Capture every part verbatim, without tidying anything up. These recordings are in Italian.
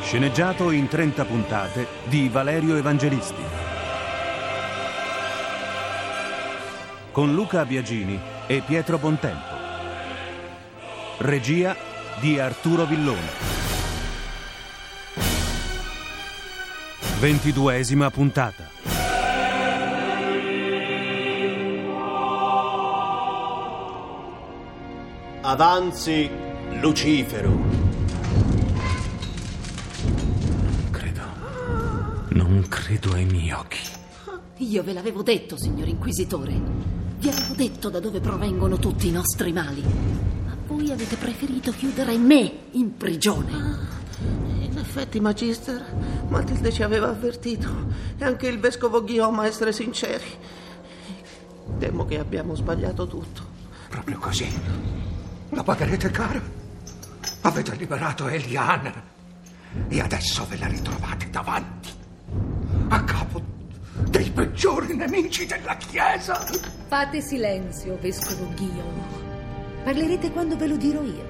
sceneggiato in trenta puntate di Valerio Evangelisti, con Luca Biagini e Pietro Bontempo, regia di Arturo Villone. Ventiduesima puntata. Avanzi Lucifero. Credo. Non credo ai miei occhi. Io ve l'avevo detto, signor Inquisitore. Vi avevo detto da dove provengono tutti i nostri mali. Ma voi avete preferito chiudere me in prigione. Ah, in effetti, Magister, Matilde ci aveva avvertito. E anche il vescovo Guillaume, a essere sinceri. Temo che abbiamo sbagliato tutto. Proprio così. La pagherete cara. Avete liberato Eliane e adesso ve la ritrovate davanti, a capo dei peggiori nemici della Chiesa. Fate silenzio, vescovo Ghion. Parlerete quando ve lo dirò io.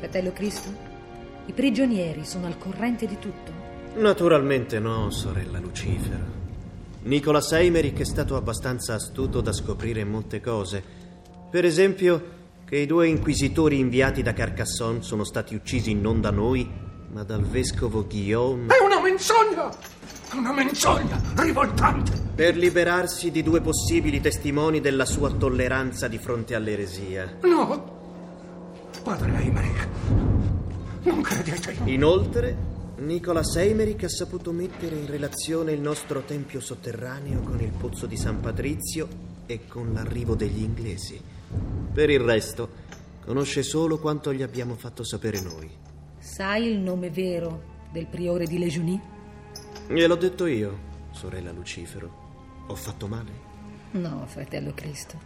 Fratello Cristo, i prigionieri sono al corrente di tutto? Naturalmente no, sorella Lucifera. Nicolas Eymerich è stato abbastanza astuto da scoprire molte cose. Per esempio, che i due inquisitori inviati da Carcassonne sono stati uccisi non da noi, ma dal vescovo Guillaume. È una menzogna! Una menzogna rivoltante! Per liberarsi di due possibili testimoni della sua tolleranza di fronte all'eresia. No! Padre Eymerich, non credete. Inoltre, Nicolas Eymerich ha saputo mettere in relazione il nostro tempio sotterraneo con il pozzo di San Patrizio e con l'arrivo degli inglesi. Per il resto, conosce solo quanto gli abbiamo fatto sapere noi. Sai il nome vero del priore di Les Jeunies? Gliel'ho detto io, sorella Lucifero. Ho fatto male? No, fratello Cristo.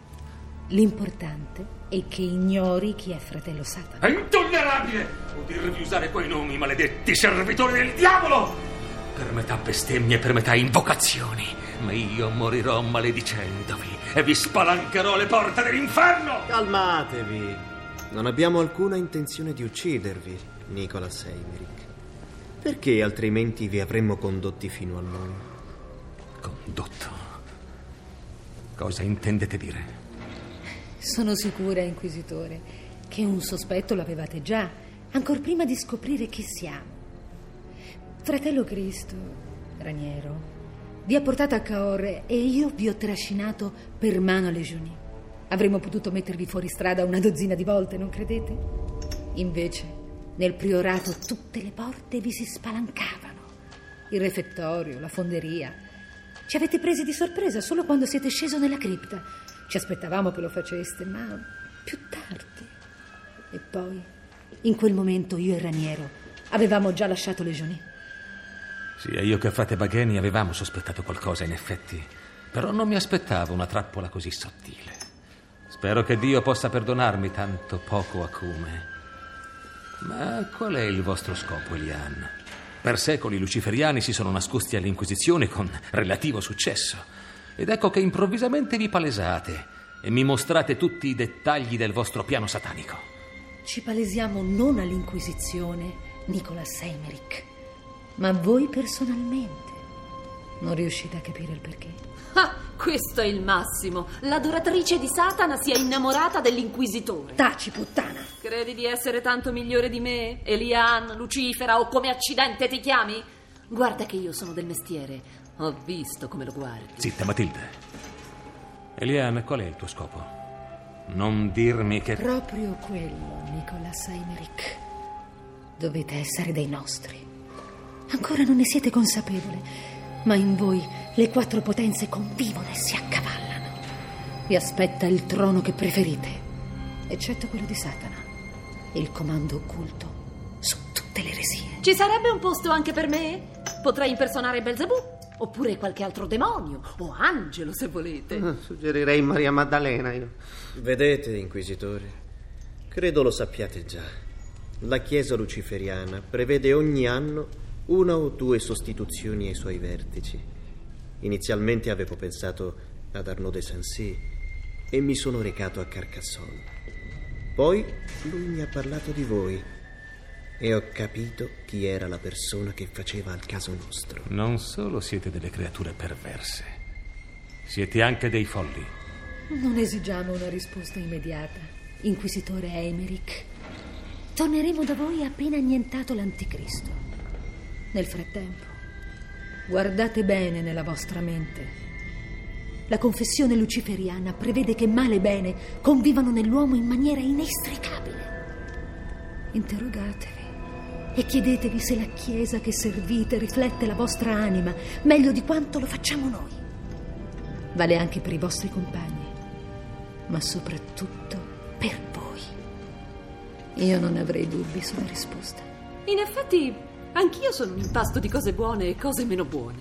L'importante è che ignori chi è fratello Satana. È intollerabile udirvi usare quei nomi, maledetti servitori del diavolo! Per metà bestemmie e per metà invocazioni. Ma io morirò maledicendovi e vi spalancherò le porte dell'inferno! Calmatevi! Non abbiamo alcuna intenzione di uccidervi, Nicolas Eymerich. Perché altrimenti vi avremmo condotti fino a noi? Condotto? Cosa intendete dire? Sono sicura, Inquisitore, che un sospetto l'avevate già, ancor prima di scoprire chi siamo. Fratello Cristo, Raniero, vi ha portato a Cahors e io vi ho trascinato per mano alle Jeunies. Avremmo potuto mettervi fuori strada una dozzina di volte, non credete? Invece, nel priorato tutte le porte vi si spalancavano. Il refettorio, la fonderia. Ci avete presi di sorpresa solo quando siete sceso nella cripta. Ci aspettavamo che lo faceste, ma più tardi. E poi, in quel momento, io e Raniero avevamo già lasciato le Jeunies. Sia io che frate Bagheni avevamo sospettato qualcosa, in effetti, però non mi aspettavo una trappola così sottile. Spero che Dio possa perdonarmi tanto poco acume. Ma qual è il vostro scopo, Eliane? Per secoli i luciferiani si sono nascosti all'Inquisizione con relativo successo. Ed ecco che improvvisamente vi palesate e mi mostrate tutti i dettagli del vostro piano satanico. Ci palesiamo non all'Inquisizione, Nicolas Eymerich, ma voi personalmente. Non riuscite a capire il perché? Ah, questo è il massimo. L'adoratrice di Satana si è innamorata dell'inquisitore. Taci, puttana. Credi di essere tanto migliore di me? Eliane, Lucifera o come accidente ti chiami? Guarda che io sono del mestiere. Ho visto come lo guardi. Zitta, Matilde. Eliane, qual è il tuo scopo? Non dirmi che... Proprio quello, Nicolas Eymerich. Dovete essere dei nostri. Ancora non ne siete consapevoli, ma in voi le quattro potenze convivono e si accavallano. Vi aspetta il trono che preferite, eccetto quello di Satana, e il comando occulto su tutte le eresie. Ci sarebbe un posto anche per me? Potrei impersonare Belzebù, oppure qualche altro demonio, o angelo, se volete. Ah, suggerirei Maria Maddalena, io. Vedete, Inquisitore, credo lo sappiate già. La Chiesa luciferiana prevede ogni anno una o due sostituzioni ai suoi vertici. Inizialmente avevo pensato ad Arnaud de Sancy e mi sono recato a Carcassonne. Poi lui mi ha parlato di voi e ho capito chi era la persona che faceva al caso nostro. Non solo siete delle creature perverse, siete anche dei folli. Non esigiamo una risposta immediata, Inquisitore Eymerich. Torneremo da voi appena annientato l'Anticristo. Nel frattempo, guardate bene nella vostra mente. La confessione luciferiana prevede che male e bene convivano nell'uomo in maniera inestricabile. Interrogatevi e chiedetevi se la Chiesa che servite riflette la vostra anima meglio di quanto lo facciamo noi. Vale anche per i vostri compagni, ma soprattutto per voi. Io non avrei dubbi sulla risposta. In effetti, anch'io sono un impasto di cose buone e cose meno buone.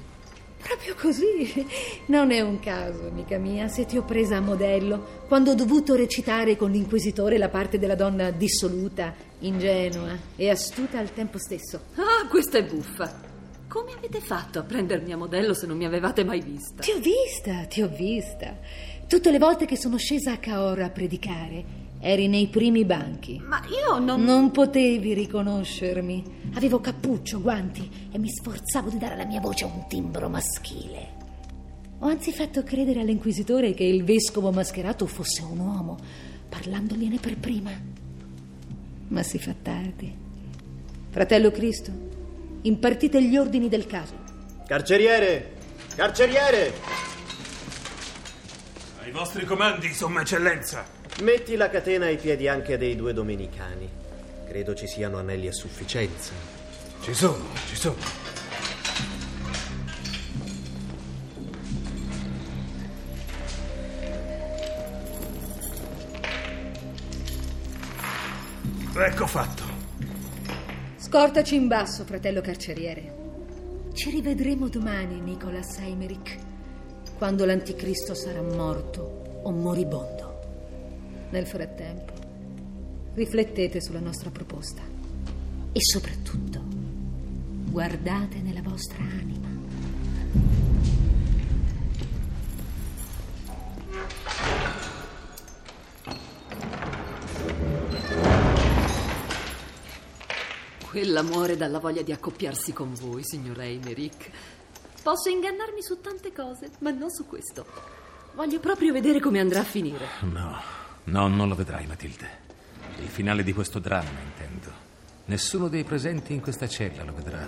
Proprio così. Non è un caso, amica mia, se ti ho presa a modello quando ho dovuto recitare con l'inquisitore la parte della donna dissoluta, ingenua e astuta al tempo stesso. Ah, questa è buffa. Come avete fatto a prendermi a modello se non mi avevate mai vista? Ti ho vista, ti ho vista. Tutte le volte che sono scesa a Cahors a predicare eri nei primi banchi. Ma io non... Non potevi riconoscermi. Avevo cappuccio, guanti e mi sforzavo di dare alla mia voce un timbro maschile. Ho anzi fatto credere all'inquisitore che il vescovo mascherato fosse un uomo, parlandogliene per prima. Ma si fa tardi. Fratello Cristo, impartite gli ordini del caso. Carceriere! Carceriere! Ai vostri comandi, Somma Eccellenza. Metti la catena ai piedi anche dei due domenicani. Credo ci siano anelli a sufficienza. Ci sono, ci sono. Ecco fatto. Scortaci in basso, fratello carceriere. Ci rivedremo domani, Nicolas Eymerich, quando l'Anticristo sarà morto o moribondo. Nel frattempo, riflettete sulla nostra proposta e soprattutto guardate nella vostra anima. Quella muore dalla voglia di accoppiarsi con voi, signor Eymerich. Posso ingannarmi su tante cose, ma non su questo. Voglio proprio vedere come andrà a finire. No. No, non lo vedrai, Matilde. Il finale di questo dramma, intendo. Nessuno dei presenti in questa cella lo vedrà.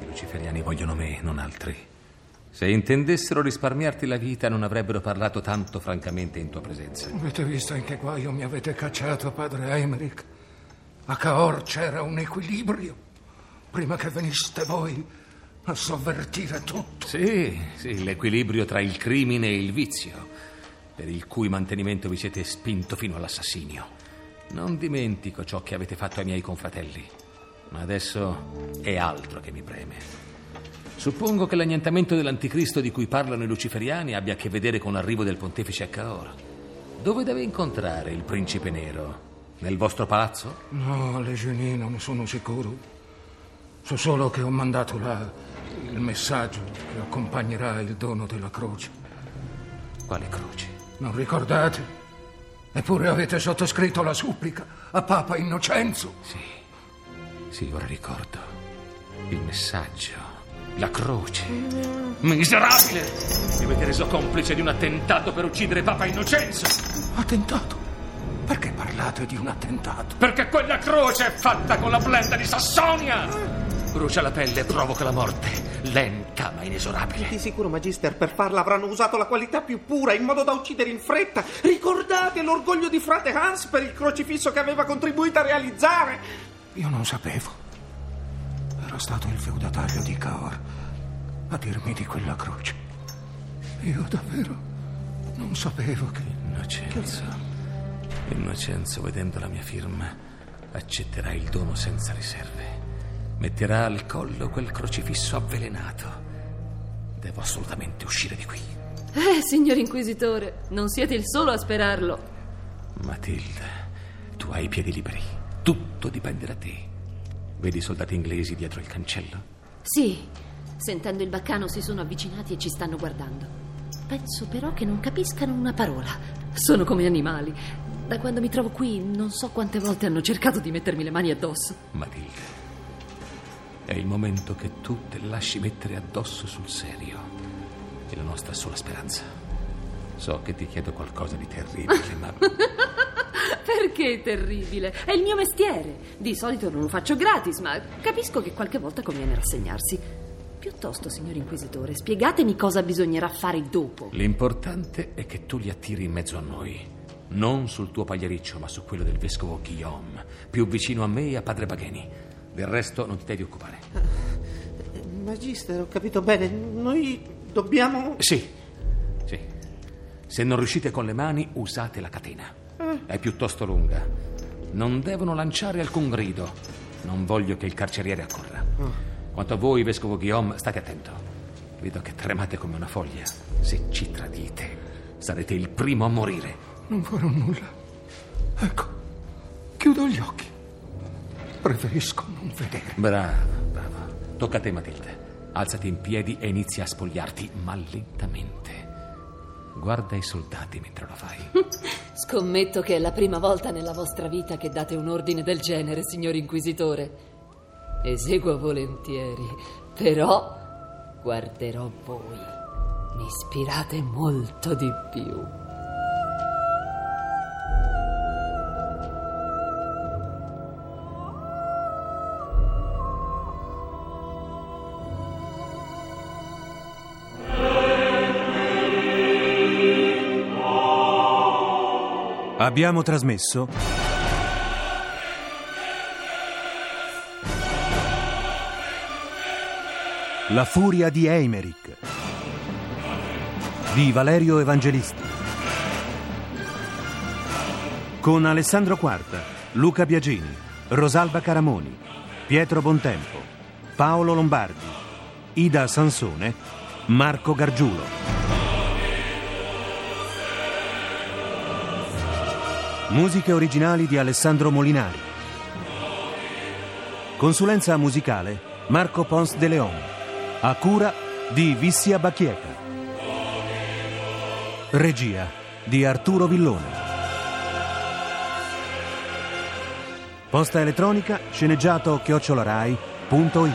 I luciferiani vogliono me, non altri. Se intendessero risparmiarti la vita, non avrebbero parlato tanto francamente in tua presenza. Avete visto in che guaio mi avete cacciato, padre Eymerich? A Cahors c'era un equilibrio. Prima che veniste voi a sovvertire tutto. Sì, sì, l'equilibrio tra il crimine e il vizio, per il cui mantenimento vi siete spinto fino all'assassinio. Non dimentico ciò che avete fatto ai miei confratelli, ma adesso è altro che mi preme. Suppongo che l'annientamento dell'Anticristo di cui parlano i luciferiani abbia a che vedere con l'arrivo del pontefice a Cahors. Dove deve incontrare il principe nero? Nel vostro palazzo? No, Les Jeunies non sono sicuro. So solo che ho mandato là il messaggio che accompagnerà il dono della croce. Quale croce? Non ricordate? Eppure avete sottoscritto la supplica a Papa Innocenzo. Sì, sì, ora ricordo. Il messaggio, la croce. Miserabile! Mi avete reso complice di un attentato per uccidere Papa Innocenzo. Attentato? Perché parlate di un attentato? Perché quella croce è fatta con la blenda di Sassonia! Brucia la pelle e provoca la morte. Lenta ma inesorabile. Di sicuro, Magister, per farla avranno usato la qualità più pura, in modo da uccidere in fretta. Ricordate l'orgoglio di frate Hans per il crocifisso che aveva contribuito a realizzare. Io non sapevo. Era stato il feudatario di Cahors a dirmi di quella croce. Io davvero non sapevo che... Innocenzo che... Innocenzo, vedendo la mia firma, accetterà il dono senza riserve. Metterà al collo quel crocifisso avvelenato. Devo assolutamente uscire di qui. Eh, signor Inquisitore, non siete il solo a sperarlo. Matilde, tu hai i piedi liberi. Tutto dipende da te. Vedi i soldati inglesi dietro il cancello? Sì, sentendo il baccano si sono avvicinati e ci stanno guardando. Penso però che non capiscano una parola. Sono come animali. Da quando mi trovo qui non so quante volte hanno cercato di mettermi le mani addosso. Matilde, è il momento che tu te lasci mettere addosso sul serio. È la nostra sola speranza. So che ti chiedo qualcosa di terribile, ma... Perché terribile? È il mio mestiere. Di solito non lo faccio gratis, ma capisco che qualche volta conviene rassegnarsi. Piuttosto, signor Inquisitore, spiegatemi cosa bisognerà fare dopo. L'importante è che tu li attiri in mezzo a noi. Non sul tuo pagliericcio, ma su quello del vescovo Guillaume, più vicino a me e a padre Bagheni. Del resto non ti devi occupare. uh, Magister, ho capito bene. Noi dobbiamo... Sì, sì. Se non riuscite con le mani, usate la catena. uh. È piuttosto lunga. Non devono lanciare alcun grido. Non voglio che il carceriere accorra. uh. Quanto a voi, vescovo Guillaume, state attento. Vedo che tremate come una foglia. Se ci tradite, sarete il primo a morire. Non farò nulla. Ecco, chiudo gli occhi. Preferisco non vedere. Brava, brava. Tocca a te, Matilde. Alzati in piedi e inizia a spogliarti, ma lentamente. Guarda i soldati mentre lo fai. Scommetto che è la prima volta nella vostra vita che date un ordine del genere, signor Inquisitore. Eseguo volentieri, però guarderò voi. Mi ispirate molto di più. Abbiamo trasmesso... La furia di Eymerich di Valerio Evangelisti, con Alessandro Quarta, Luca Biagini, Rosalba Caramoni, Pietro Bontempo, Paolo Lombardi, Ida Sansone, Marco Gargiulo. Musiche originali di Alessandro Molinari. Consulenza musicale Marco Pons De Leon, a cura di Vissia Bacchieca. Regia di Arturo Villone. Posta elettronica sceneggiato chiocciolarai.it.